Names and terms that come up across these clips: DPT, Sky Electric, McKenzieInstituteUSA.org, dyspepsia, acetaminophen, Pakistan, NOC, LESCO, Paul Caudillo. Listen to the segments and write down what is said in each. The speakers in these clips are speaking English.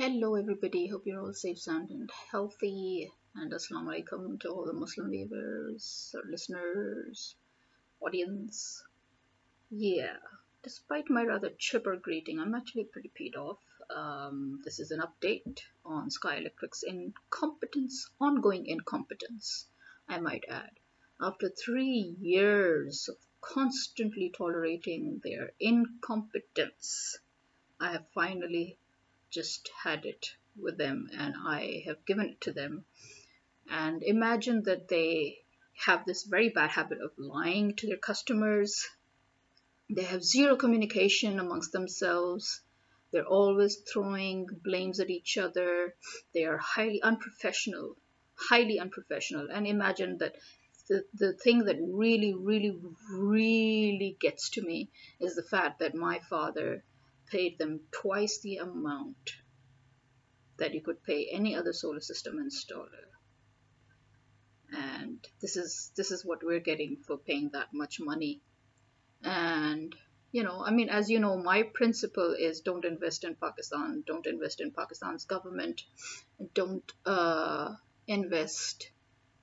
Hello everybody, hope you're all safe, sound and healthy, and assalamu alaikum to all the Muslim viewers, our listeners, audience. Yeah, despite my rather chipper greeting, I'm actually pretty peed off. This is an update on Sky Electric's ongoing incompetence, I might add. After 3 years of constantly tolerating their incompetence, I have finally just had it with them, and I have given it to them. And imagine that they have this very bad habit of lying to their customers. They have zero communication amongst themselves. They're always throwing blames at each other. They are highly unprofessional. And imagine that the thing that really gets to me is the fact that my father paid them twice the amount that you could pay any other solar system installer, and this is what we're getting for paying that much money. And as you know, my principle is don't invest in Pakistan, don't invest in Pakistan's government, don't invest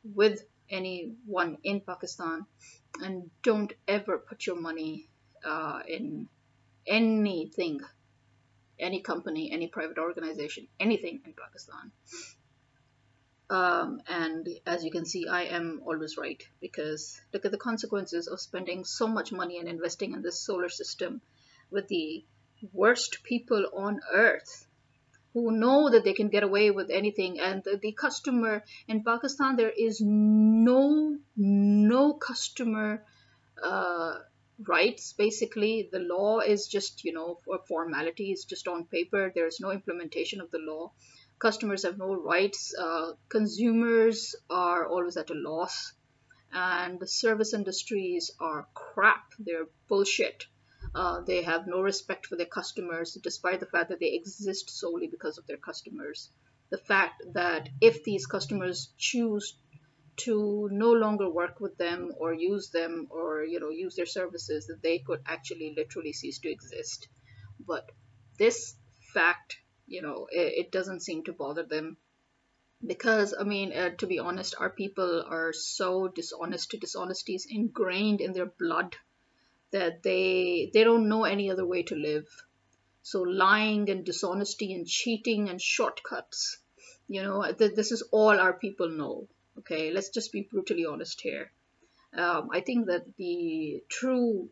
with anyone in Pakistan, and don't ever put your money in anything, any company, any private organization, anything in Pakistan. And as you can see, I am always right, because look at the consequences of spending so much money and investing in this solar system with the worst people on earth who know that they can get away with anything. And the customer in Pakistan, there is no customer rights. Basically, the law is just, a formality. It's just on paper. There is no implementation of the law. Customers have no rights. Consumers are always at a loss, and the service industries are crap. They're bullshit. They have no respect for their customers, despite the fact that they exist solely because of their customers. The fact that if these customers choose to no longer work with them or use them or use their services, that they could actually literally cease to exist. But this fact, it doesn't seem to bother them, because to be honest, our people are so dishonest. Dishonesty is ingrained in their blood that they don't know any other way to live. So lying and dishonesty and cheating and shortcuts, this is all our people know. Okay, let's just be brutally honest here. I think that the true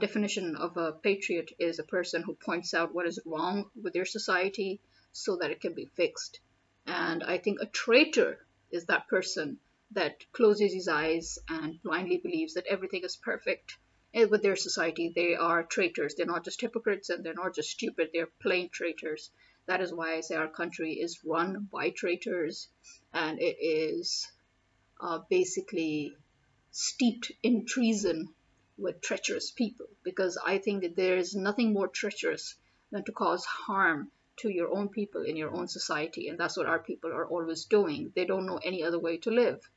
definition of a patriot is a person who points out what is wrong with their society so that it can be fixed. And I think a traitor is that person that closes his eyes and blindly believes that everything is perfect with their society. They are traitors. They're not just hypocrites, and they're not just stupid. They're plain traitors. That is why I say our country is run by traitors, and it is basically steeped in treason with treacherous people, because I think that there is nothing more treacherous than to cause harm to your own people in your own society, and that's what our people are always doing. They don't know any other way to live.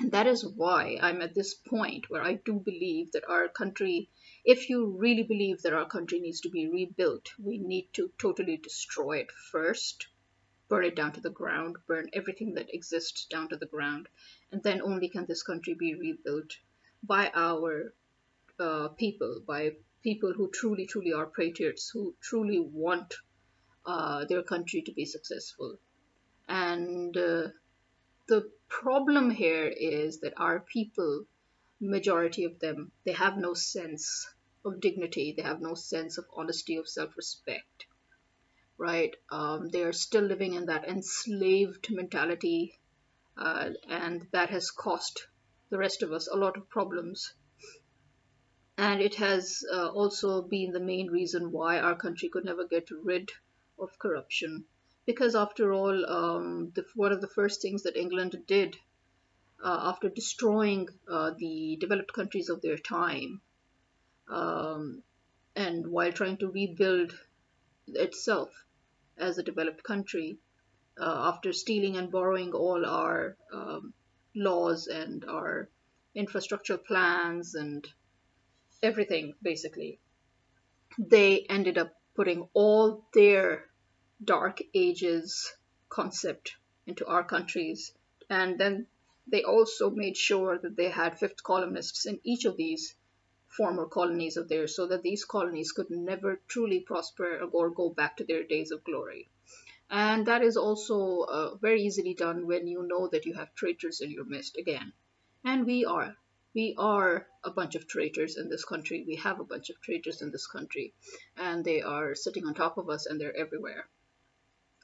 And that is why I'm at this point where I do believe that our country, if you really believe that our country needs to be rebuilt, we need to totally destroy it first, burn it down to the ground, burn everything that exists down to the ground, and then only can this country be rebuilt by our people, by people who truly are patriots, who truly want their country to be successful. And the problem here is that our people, majority of them, they have no sense of dignity, they have no sense of honesty, of self-respect, right? They are still living in that enslaved mentality, and that has cost the rest of us a lot of problems. And it has also been the main reason why our country could never get rid of corruption. Because after all, one of the first things that England did after destroying the developed countries of their time, and while trying to rebuild itself as a developed country, after stealing and borrowing all our laws and our infrastructure plans and everything, basically, they ended up putting all their Dark Ages concept into our countries. And then they also made sure that they had fifth columnists in each of these former colonies of theirs, so that these colonies could never truly prosper or go back to their days of glory. And that is also very easily done when you know that you have traitors in your midst again. And we are a bunch of traitors in this country. We have a bunch of traitors in this country, and they are sitting on top of us, and they're everywhere.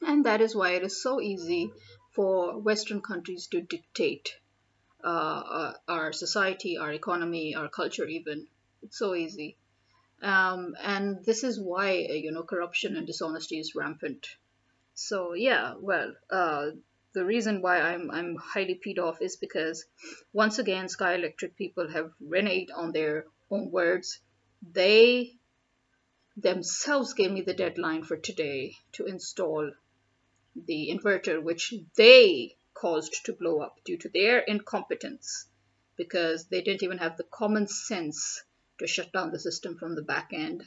And that is why it is so easy for Western countries to dictate our society, our economy, our culture even. It's so easy. And this is why, corruption and dishonesty is rampant. So yeah, well, the reason why I'm highly peed off is because, once again, Sky Electric people have reneged on their own words. They themselves gave me the deadline for today to install the inverter, which they caused to blow up due to their incompetence, because they didn't even have the common sense to shut down the system from the back end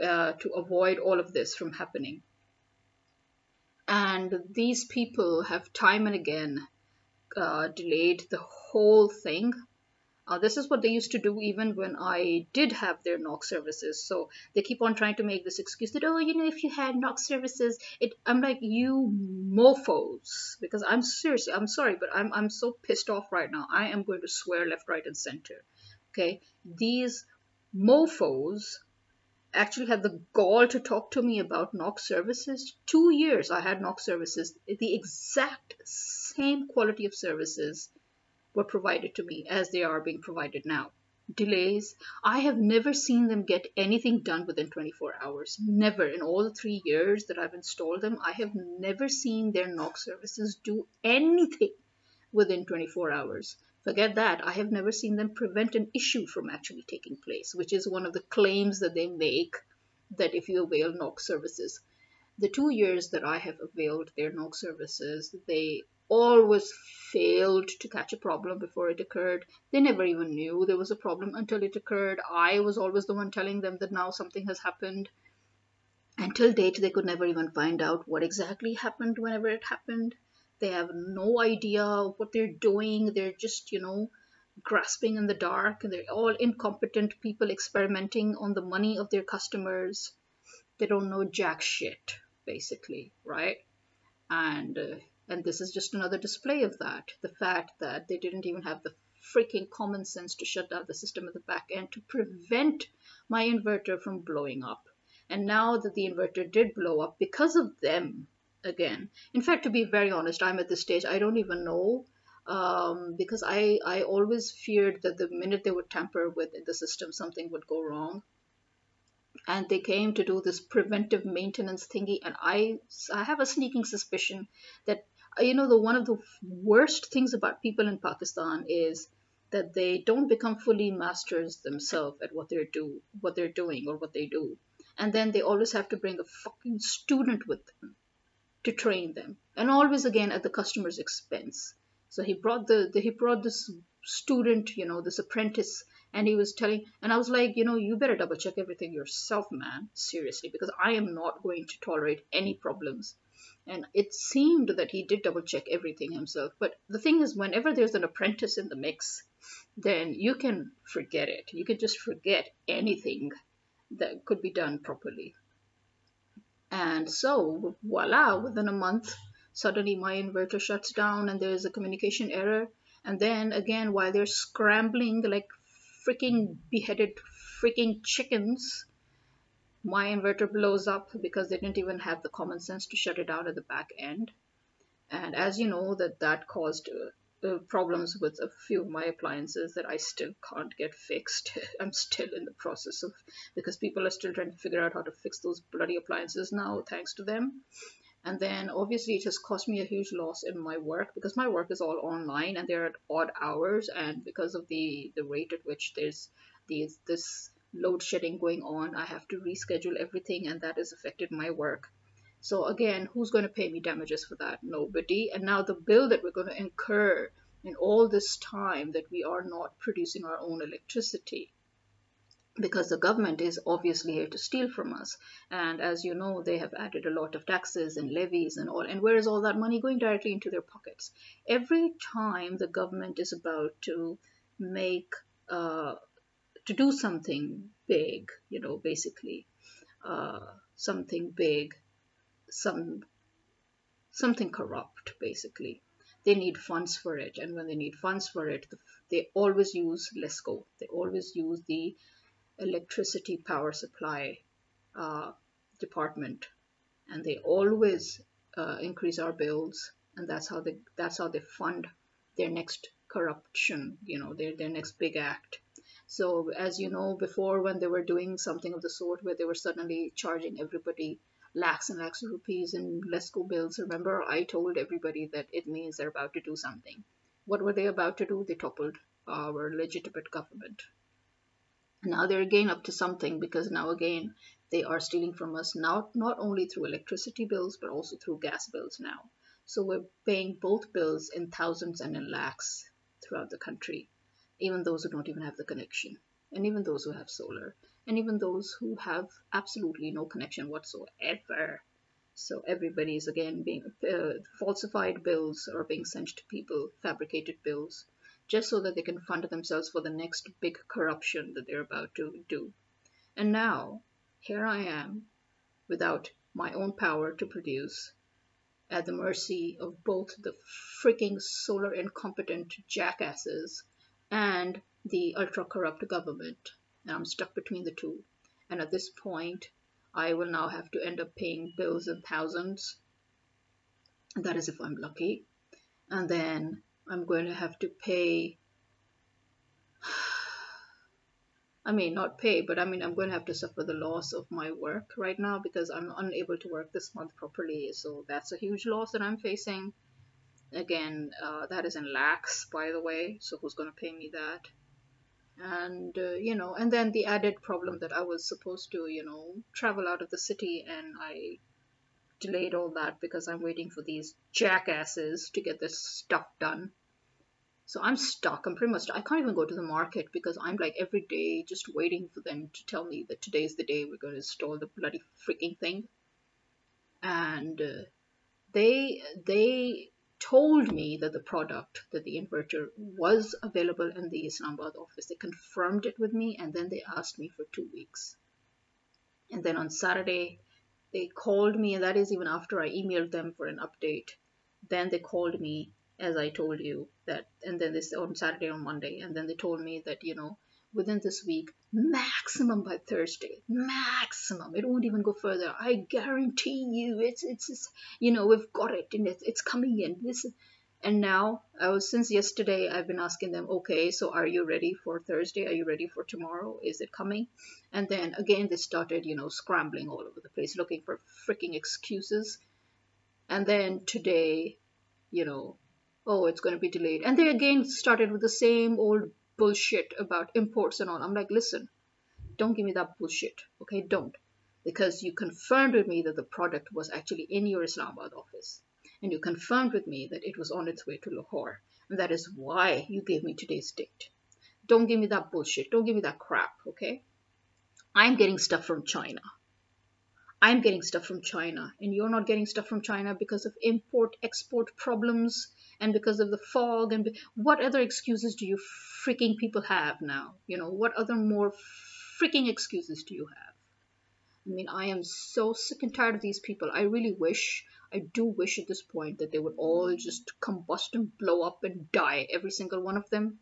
to avoid all of this from happening. And these people have time and again delayed the whole thing. This is what they used to do even when I did have their NOC services. So they keep on trying to make this excuse that, oh, if you had NOC services, I'm like, you mofos. Because I'm sorry, but I'm so pissed off right now. I am going to swear left, right, and center. Okay? These mofos actually had the gall to talk to me about NOC services. 2 years I had NOC services. The exact same quality of services were provided to me as they are being provided now. Delays. I have never seen them get anything done within 24 hours. Never. In all the 3 years that I've installed them, I have never seen their NOC services do anything within 24 hours. Forget that. I have never seen them prevent an issue from actually taking place, which is one of the claims that they make, that if you avail NOC services. The 2 years that I have availed their NOC services, they always failed to catch a problem before it occurred. They never even knew there was a problem until it occurred. I was always the one telling them that now something has happened. Until date, they could never even find out what exactly happened whenever it happened. They have no idea what they're doing. They're just, grasping in the dark. And they're all incompetent people experimenting on the money of their customers. They don't know jack shit, basically, right? And this is just another display of that. The fact that they didn't even have the freaking common sense to shut down the system at the back end to prevent my inverter from blowing up. And now that the inverter did blow up because of them again. In fact, to be very honest, I'm at this stage, I don't even know, because I always feared that the minute they would tamper with the system, something would go wrong. And they came to do this preventive maintenance thingy. And I have a sneaking suspicion that one of the worst things about people in Pakistan is that they don't become fully masters themselves at what they're doing or what they do. And then they always have to bring a fucking student with them to train them, and always again at the customer's expense. So he brought this student, this apprentice, and he was telling, and I was like, you better double check everything yourself, man, seriously, because I am not going to tolerate any problems. And it seemed that he did double-check everything himself. But the thing is, whenever there's an apprentice in the mix, then you can forget it. You can just forget anything that could be done properly. And so, voila, within a month, suddenly my inverter shuts down and there's a communication error. And then, again, while they're scrambling like freaking beheaded freaking chickens, my inverter blows up because they didn't even have the common sense to shut it down at the back end. And as you know, that caused problems with a few of my appliances that I still can't get fixed. I'm still in the process of, because people are still trying to figure out how to fix those bloody appliances now, thanks to them. And then obviously it has cost me a huge loss in my work, because my work is all online and they're at odd hours. And because of the rate at which there's this load shedding going on, I have to reschedule everything, and that has affected my work. So again, who's going to pay me damages for that? Nobody. And now the bill that we're going to incur in all this time that we are not producing our own electricity because the government is obviously here to steal from us. And as you know, they have added a lot of taxes and levies and all. And where is all that money going? Directly into their pockets. Every time the government is about to make, to do something big, you know, basically something big, something corrupt, basically, they need funds for it. And when they need funds for it, they always use LESCO. They always use the electricity power supply department, and they always increase our bills, and that's how they fund their next corruption, you know, their next big act. So as you know, before, when they were doing something of the sort where they were suddenly charging everybody lakhs and lakhs of rupees in LESCO bills, remember I told everybody that it means they're about to do something. What were they about to do? They toppled our legitimate government. Now they're again up to something, because now again they are stealing from us, now not only through electricity bills but also through gas bills now. So we're paying both bills in thousands and in lakhs throughout the country, even those who don't even have the connection, and even those who have solar, and even those who have absolutely no connection whatsoever. So everybody is again being falsified bills are being sent to people, fabricated bills, just so that they can fund themselves for the next big corruption that they're about to do. And now, here I am, without my own power to produce, at the mercy of both the freaking solar incompetent jackasses and the ultra-corrupt government. And I'm stuck between the two. And at this point, I will now have to end up paying bills in thousands. That is if I'm lucky. And then I'm going to have to pay, I mean, not pay, but I mean, I'm going to have to suffer the loss of my work right now, because I'm unable to work this month properly. So that's a huge loss that I'm facing. Again, that is in lakhs, by the way. So who's going to pay me that? And, you know, and then the added problem that I was supposed to, you know, travel out of the city, and I delayed all that because I'm waiting for these jackasses to get this stuff done. So I'm stuck. I'm pretty much stuck. I can't even go to the market because I'm like every day just waiting for them to tell me that today's the day we're going to install the bloody freaking thing. And they told me that the product, that the inverter, was available in the Islamabad office. They confirmed it with me, and then they asked me for 2 weeks. And then on Saturday, they called me, and that is even after I emailed them for an update. Then they called me, as I told you, that, and then this on Saturday or Monday, and then they told me that, you know, within this week, maximum by Thursday, maximum. It won't even go further. I guarantee you, it's you know, we've got it, and it's coming in. This, and now, since yesterday, I've been asking them, okay, so are you ready for Thursday? Are you ready for tomorrow? Is it coming? And then again, they started, you know, scrambling all over the place, looking for freaking excuses. And then today, you know, oh, it's going to be delayed. And they again started with the same old bullshit about imports and all. I'm like, listen, don't give me that bullshit. Okay, don't. Because you confirmed with me that the product was actually in your Islamabad office. And you confirmed with me that it was on its way to Lahore. And that is why you gave me today's date. Don't give me that bullshit. Don't give me that crap, okay? I'm getting stuff from China. I'm getting stuff from China, and you're not getting stuff from China because of import-export problems and because of the fog. And what other excuses do you freaking people have now? You know, what other more freaking excuses do you have? I mean, I am so sick and tired of these people. I really wish, I do wish at this point that they would all just combust and blow up and die, every single one of them.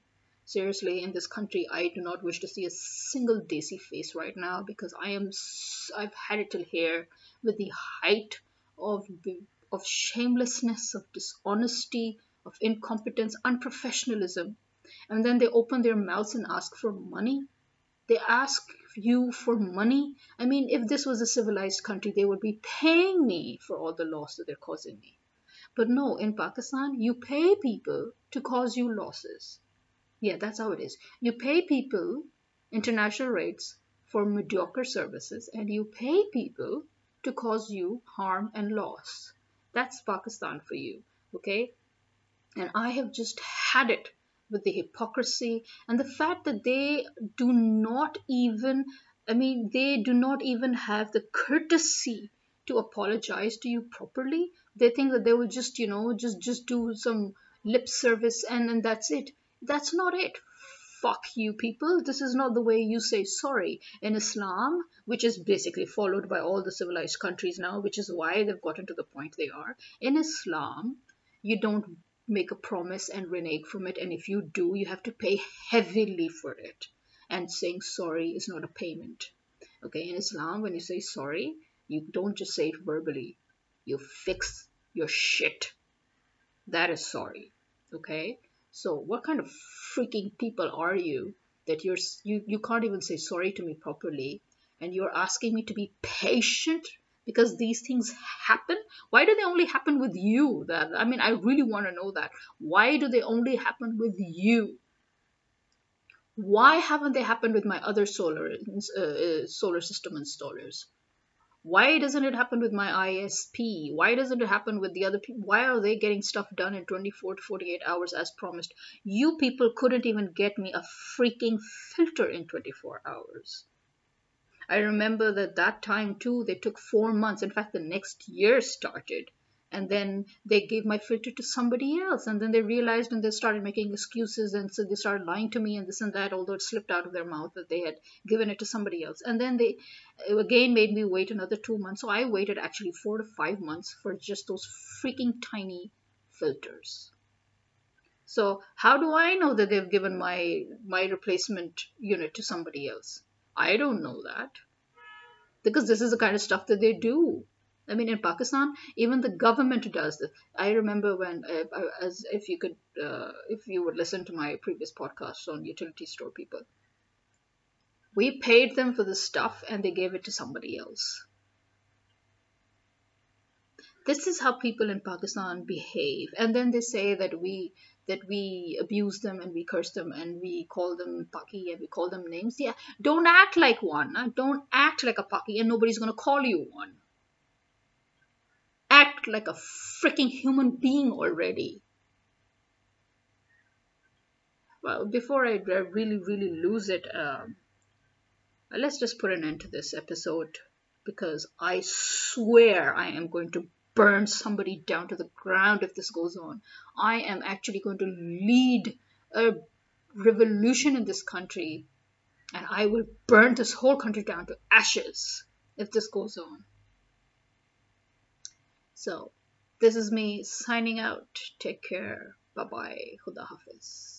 Seriously, in this country, I do not wish to see a single Desi face right now, because I've had it till here with the height of shamelessness, of dishonesty, of incompetence, unprofessionalism. And then they open their mouths and ask for money. They ask you for money. I mean, if this was a civilized country, they would be paying me for all the loss that they're causing me. But no, in Pakistan, you pay people to cause you losses. Yeah, that's how it is. You pay people international rates for mediocre services, and you pay people to cause you harm and loss. That's Pakistan for you, okay? And I have just had it with the hypocrisy and the fact that they do not even, they do not even have the courtesy to apologize to you properly. They think that they will just, just do some lip service and that's it. That's not it. Fuck you people, this is not the way you say sorry. In Islam, which is basically followed by all the civilized countries now, which is why they've gotten to the point they are, in Islam, you don't make a promise and renege from it. And if you do, you have to pay heavily for it. And saying sorry is not a payment. Okay, in Islam, when you say sorry, you don't just say it verbally. You fix your shit. That is sorry, okay? So what kind of freaking people are you that you can't even say sorry to me properly, and you're asking me to be patient because these things happen? Why do they only happen with you? I really want to know that. Why do they only happen with you? Why haven't they happened with my other solar system installers? Why doesn't it happen with my ISP? Why doesn't it happen with the other people? Why are they getting stuff done in 24 to 48 hours as promised? You people couldn't even get me a freaking filter in 24 hours. I remember that time too, they took 4 months. In fact, the next year started. And then they gave my filter to somebody else. And then they realized and they started making excuses. And so they started lying to me and this and that, although it slipped out of their mouth that they had given it to somebody else. And then they again made me wait another 2 months. So I waited actually 4 to 5 months for just those freaking tiny filters. So how do I know that they've given my replacement unit to somebody else? I don't know that. Because this is the kind of stuff that they do. In Pakistan, even the government does this. I remember when, if you would listen to my previous podcast on utility store people, we paid them for the stuff and they gave it to somebody else. This is how people in Pakistan behave. And then they say that we abuse them and we curse them and we call them Paki and we call them names. Yeah, don't act like one. Huh? Don't act like a Paki and nobody's going to call you one. Act like a freaking human being already. Well, before I really, really lose it, let's just put an end to this episode because I swear I am going to burn somebody down to the ground if this goes on. I am actually going to lead a revolution in this country and I will burn this whole country down to ashes if this goes on. So, this is me signing out. Take care. Bye-bye. Khuda Hafiz.